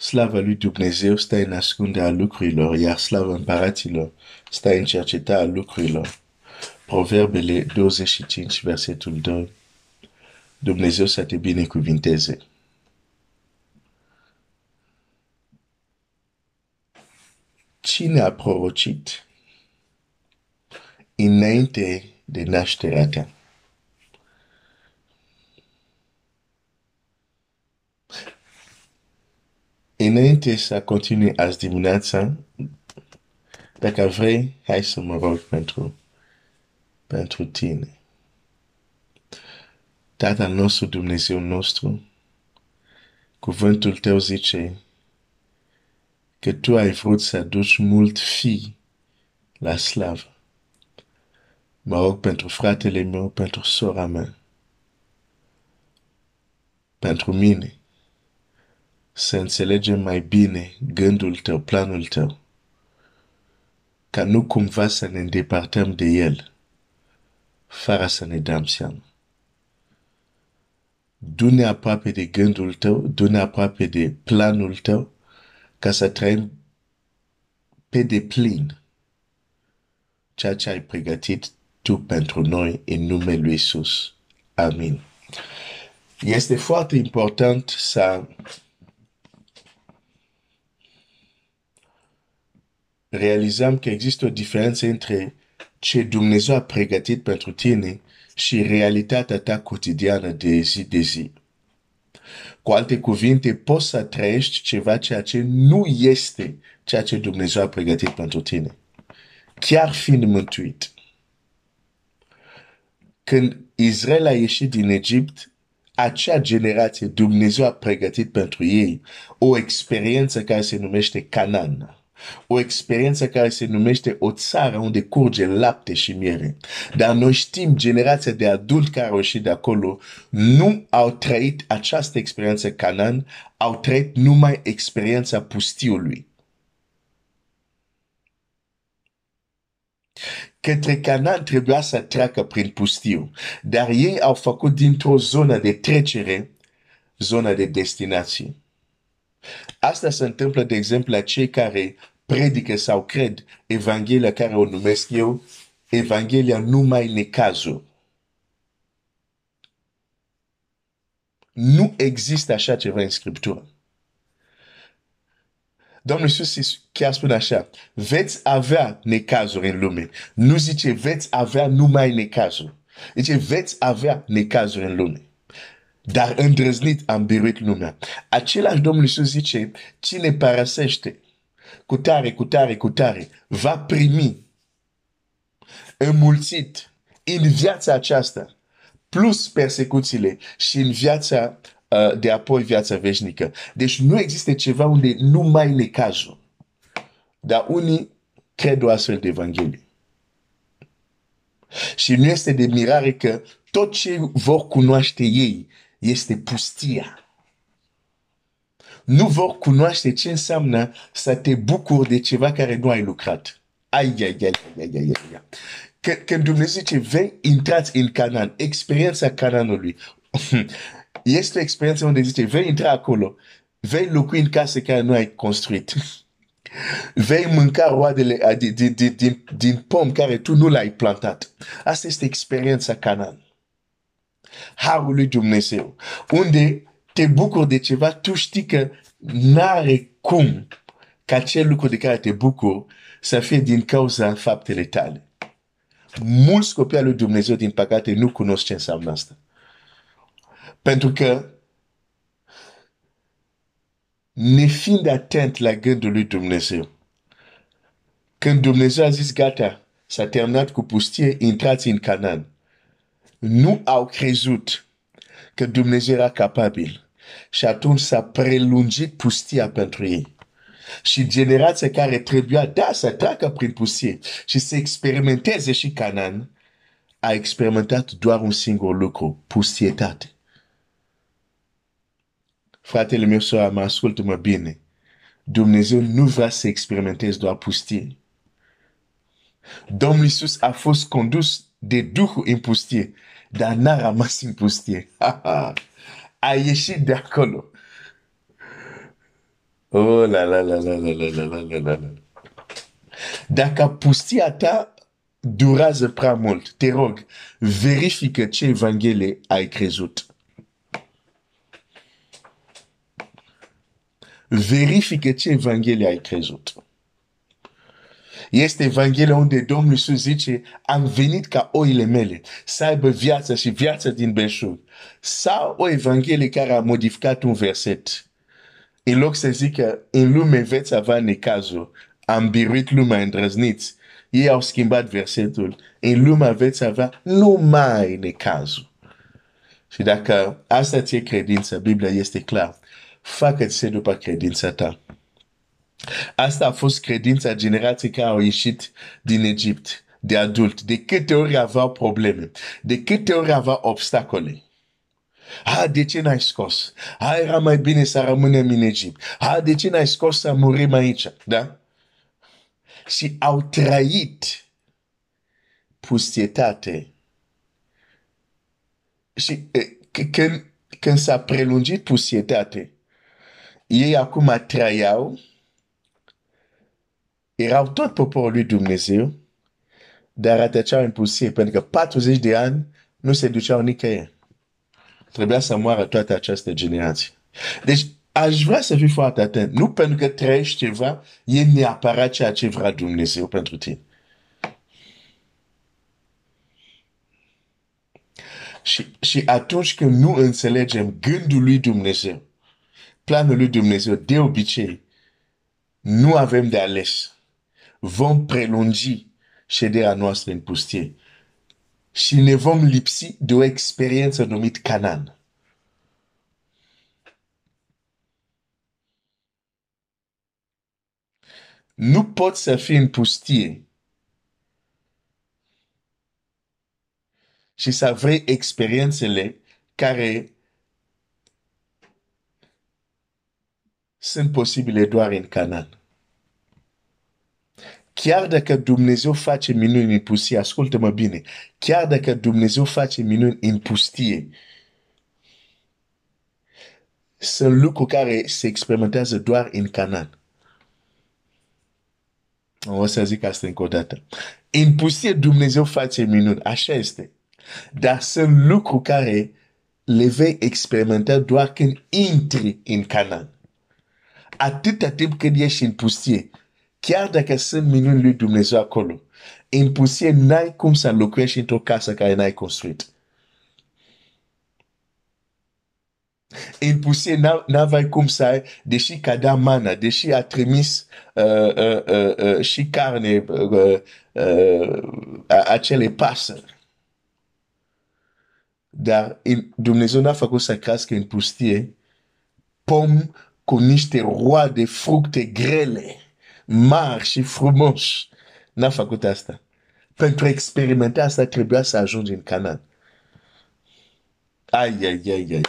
Slava lui Dumnezeu stă în ascunderea lucrurilor, iar slava împăraților stă în cercetarea lucrurilor. Proverbele 25, versetul 2. Dumnezeu să te binecuvinteze. Cine a prorocit înainte de nașterea ta? Înainte să continui azi dimineața, dacă vrei, hai să mă rog pentru tine. Tatăl nostru, Dumnezeu nostru, cuvântul tău zice că tu ai vrut să aduci mult fii la slavă. Mă rog pentru fratele meu, pentru sora mea, pentru mine, să înțelegem mai bine gândul tău, planul tău, ca nu cumva să ne îndepărtăm de el, fără să ne dăm seama. Du-ne aproape de gândul tău, du-ne aproape de planul tău, ca să trăim pe deplin ceea ce ai pregătit tu pentru noi în numele lui Iisus. Amin. Este foarte important să realizăm că există o diferență între ce Dumnezeu a pregătit pentru tine și realitatea ta cotidiană de zi de zi. Cu alte cuvinte, poți să trăiești ceva ceea ce nu este ceea ce Dumnezeu a pregătit pentru tine, chiar fiind mântuit. Când Israel a ieșit din Egipt, acea generație Dumnezeu a pregătit pentru ei o experiență care se numește Canaan. O experiență care se numește o țară unde curge lapte și miere. Dar noi știm, generația de adulți care au ieșit de acolo nu au trăit această experiență Canaan, au trăit numai experiența pustiului. Către Canaan trebuia să treacă prin pustiu, dar ei au făcut dintr-o zonă de trecere, zona de destinație. Asta se întâmplă, de exemplu, la cei care predică sau cred Evanghelia care o numesc eu, Evanghelia numai necazuri. Nu există așa ceva în Scriptură. Domnul Iisus chiar spune așa, veți avea necazuri în lume. Nu zice veți avea numai necazuri. Zice veți avea necazuri în lume. Dar îndrăznit am biruit lumea. Același Domnul Iisus zice, cine parasește cu tare, cu tare, cu tare, va primi înmulțit în viața aceasta, plus persecuțiile și în viața de apoi viața veșnică. Deci nu există ceva unde numai necazuri. Dar unii cred o astfel de Evanghelie. Și nu este de mirare că tot ce vor cunoaște ei este pustia. Nu vor cunoaște ce înseamnă să te bucuri de ceva care nu ai lucrat. Ai. Când Dumnezeu zice, vei intrați în Canaan, experiența Canaanului. Este o experiență unde zice, vei intra acolo, vei locui în casă care nu ai construit. Vei mânca roadele din pom care tu nu l-ai plantat. Asta este experiența Canaan. Harul lui Dumnezeu, unde te bucuri de ceva, tu știi că n-are cum ca acel lucru de care te bucuri să fie din cauza faptele tale. Mulți copii al lui Dumnezeu, din păcate, nu cunosc ce înseamnă asta. Pentru că nefiind atent la gândul lui Dumnezeu, când Dumnezeu a zis, gata, s-a terminat cu pustie, intrați în Canaan, nu au crezut că Dumnezeu era capabil. Și atunci s-a prelungit pustia pentru ei. Și generația care trebuia, da, să treacă prin pustie și să experimenteze și Canaan, a experimentat doar un singur lucru, pustietate. Fratele meu, sora mea, ascultă-mă bine. Dumnezeu nu vrea să experimentezi doar pustie. Domnul Iisus a fost condus de Duhul în pustie, dar n-a rămas în pustie. A ieșit de acolo. Oh là là là là là là là là là là. Dacă pustia ta durează prea mult, te rog, verifică ce Evanghelie ai crezut. Verifică ce Evanghelie ai crezut. Este Evanghelia unde Domnul Iisus zice, am venit ca oile mele să aibă viața și viața din belșug. Sau o Evanghelie care a modificat un verset. În loc să zică, în lume veți avea necazuri, am biruit lumea îndrăzniți. Ei au schimbat versetul. În lumea veți avea numai necazuri. Și dacă asta ți-e credința, Biblia este clar. Facă-ți se după credința ta. Asta a fost credința generației care au ieșit din Egipt, de adult. De câte ori aveau probleme, de câte ori aveau obstacole. De ce n-ai scos? Era mai bine să rămânem în Egipt. De ce n-ai scos să murim aici? Da? Și au trăit pustietate. Și când s-a prelungit pustietate, ei acum trăiau, erau tot poporul lui Dumnezeu, dar rătăceau în pustie, pentru că 40 de ani nu se duceau nicăieri. Trebuia să moară toată această generație. Deci, aș vrea să fii foarte atent. Nu pentru că trăiești ceva, e neapărat ceea ce vrea Dumnezeu pentru tine. Și atunci când nu înțelegem gândul lui Dumnezeu, planul lui Dumnezeu, de obicei, nu avem de ales. Vom prelungi șederea noastră în pustie. Și ne vom lipsi de o experiență numită Canaan. Nu poți să fii în pustie și să vrei experiențele care sunt posibile doar în Canaan. Chiar dacă Dumnezeu face minuni în pustie, ascultă-mă bine, chiar dacă Dumnezeu face minuni în pustie, sunt lucruri care se experimentează doar în Canaan. O să zic asta încă o dată. În pustie Dumnezeu face minuni, așa este. Dar sunt lucruri care le vei experimenta doar când intri în Canaan. Atâta timp când ești în pustie, chiar dacă sunt minuni lui Dumnezeu acolo, în pustie n-ai cum să locuiești într-o casă care n-ai construit. În pustie n-avai cum să ai, deși că a dat mana, deși a trimis și carne acele pasări. Dar Dumnezeu n-a făcut să crească în pustie pom cu niște roade de fructe grele, mari și frumoși. N-a făcut asta. Pentru a experimenta asta trebuia să ajungi în Canaan. Ai.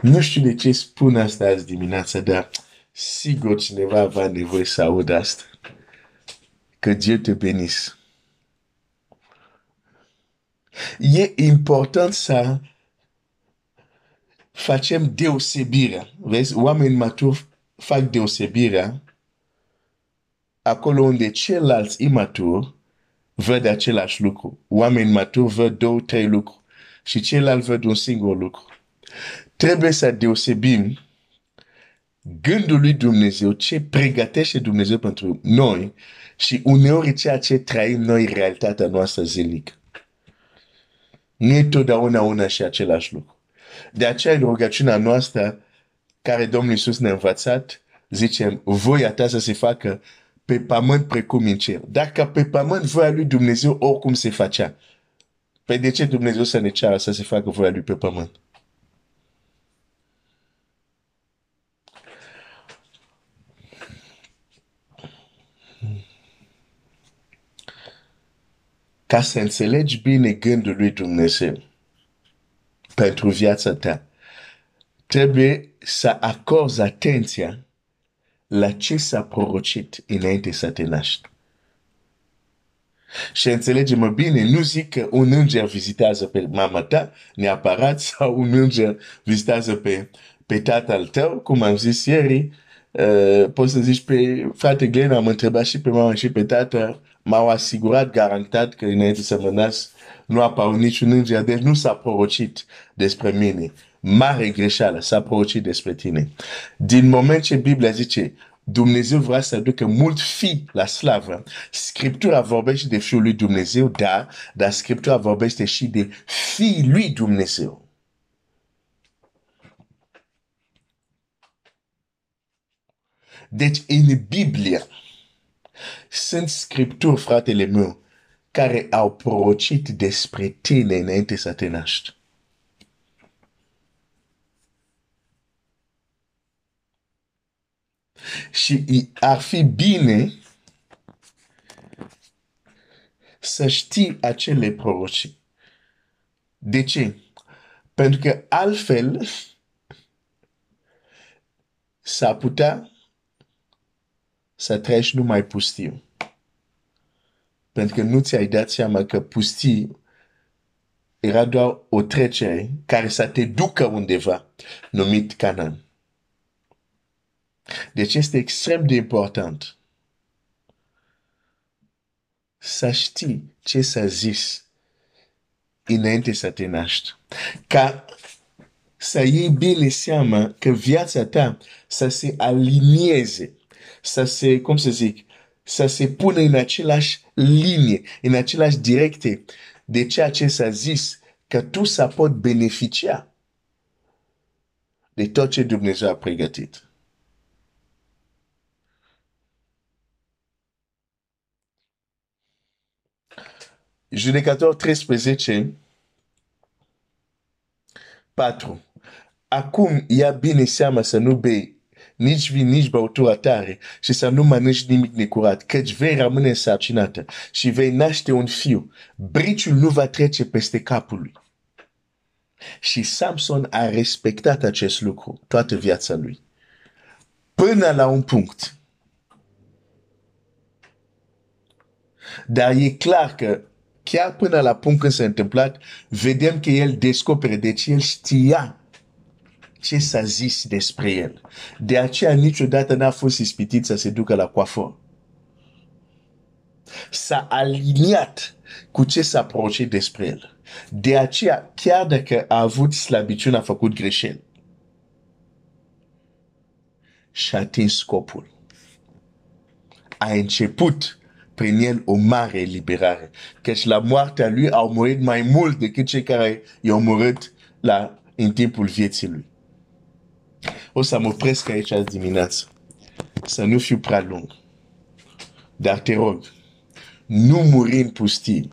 Nu știu de ce spun asta azi dimineața, dar sigur cineva va nevoie să aud asta. Că Dieu te benisse. E important să facem deosebirea. Vezi, oameni maturi fac deosebirea acolo unde ceilalți imaturi văd același lucru. Oameni maturi văd două, trei lucruri. Și ceilalți văd un singur lucru. Trebuie să deosebim gândul lui Dumnezeu, ce pregătește Dumnezeu pentru noi și uneori ceea ce trăim noi realitatea noastră zilnică. Nu e totdeauna una și același lucru. De aceea în rugăciunea noastră care Domnul Iisus ne-a învățat, zicem, voia ta să se facă pe pământ precum în cer. Dacă pe pământ voia lui Dumnezeu oricum se facea, pe de ce Dumnezeu să ne ceară să se facă voia lui pe pământ? Ca să înțelegi bine gândul lui Dumnezeu pentru viața ta, trebuie să acorzi atenția la ce s-a prorocit înainte să te naști. Și înțelege-mă bine, nu zic că un înger vizitează pe mama ta neapărat sau un înger vizitează pe, pe tatăl tău, cum am zis ieri, poți să zici pe frate Glenn, am întrebat și pe mama și pe tatăl, m-au asigurat, garantat că înainte să mă nasc, nu a apărut niciun înger, deci nu s-a prorocit despre mine. Mare greșeală, s-a prorocit despre tine. Din moment ce Biblia zice, Dumnezeu vrea să aducă mult fi la slavă. Scriptura vorbește de Fiul lui Dumnezeu, dar Scriptura vorbește și de Fiii lui Dumnezeu. Deci, în Biblia, sunt scripturi, fratele meu, care au prorocit despre tine înainte să te naști. Și ar fi bine să știi acele prorocii. De ce? Pentru că altfel s-ar putea să treci numai pustiu. Pentru că nu ți-ai dat seama că pustiu era doar o trecere care să te ducă undeva, numit Canaan. Deci este extrem de important să știi ce s-a zis înainte să te naști. Ca să iei bine seama că viața ta să se alinieze, să se, cum să zic, să se pună în același linie, în același direcție de ceea ce s-a zis, că tu să poți beneficia de tot ce Dumnezeu a pregătit. Judecător 13, 4. Acum ia bine seama să nu bei nici vin, nici băutura tare și să nu mănânci nimic necurat, căci vei rămâne însărcinată și vei naște un fiu. Briciul nu va trece peste capul lui. Și Samson a respectat acest lucru toată viața lui. Până la un punct. Dar e clar că chiar până la punct când s-a întâmplat, vedem că el descoperă, deci el știa ce s-a zis despre el. De aceea niciodată n-a fost ispitit să se ducă la coafor. S-a aliniat cu ce s-a prorocit despre el. De aceea, chiar dacă a avut slăbiciune, a făcut greșeli. Și-a atins scopul. A început prin el o mare eliberare. Căci la moartea lui au murit mai mult decât cei care i-au murit în timpul vieții lui. O să mă opresc aici azi dimineață. Să nu fiu prea lung. Dar te rog, nu muri în pustie.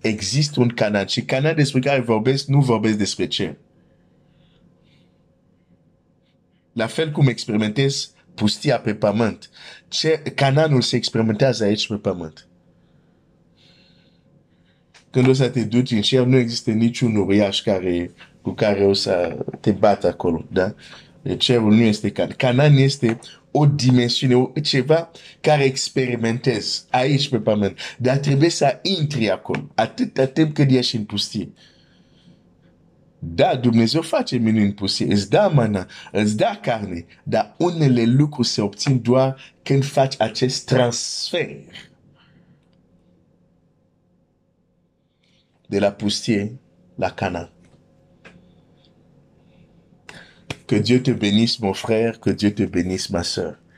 Există un Canaan. Și Canaan despre care vorbesc, nu vorbesc despre cer. La fel cum experimentez pustia pe pământ. Canaanul se experimentează aici pe pământ. Când o să te duci în cer, nu există niciun uriaș cu care o să te bat acolo. Da? Cerul nu este Canaan. Canaan este o dimensiune, ceva care experimentezi aici pe pământ. Dar trebuie să intri acolo, atâta timp cât ești în pustie. Da, Dumnezeu face minuni în pustie, îți da mana, îți da carne, dar unele lucruri se obțin doar când faci acest transfer de la pustie la Canaan. Que Dieu te bénisse mon frère, que Dieu te bénisse ma soeur.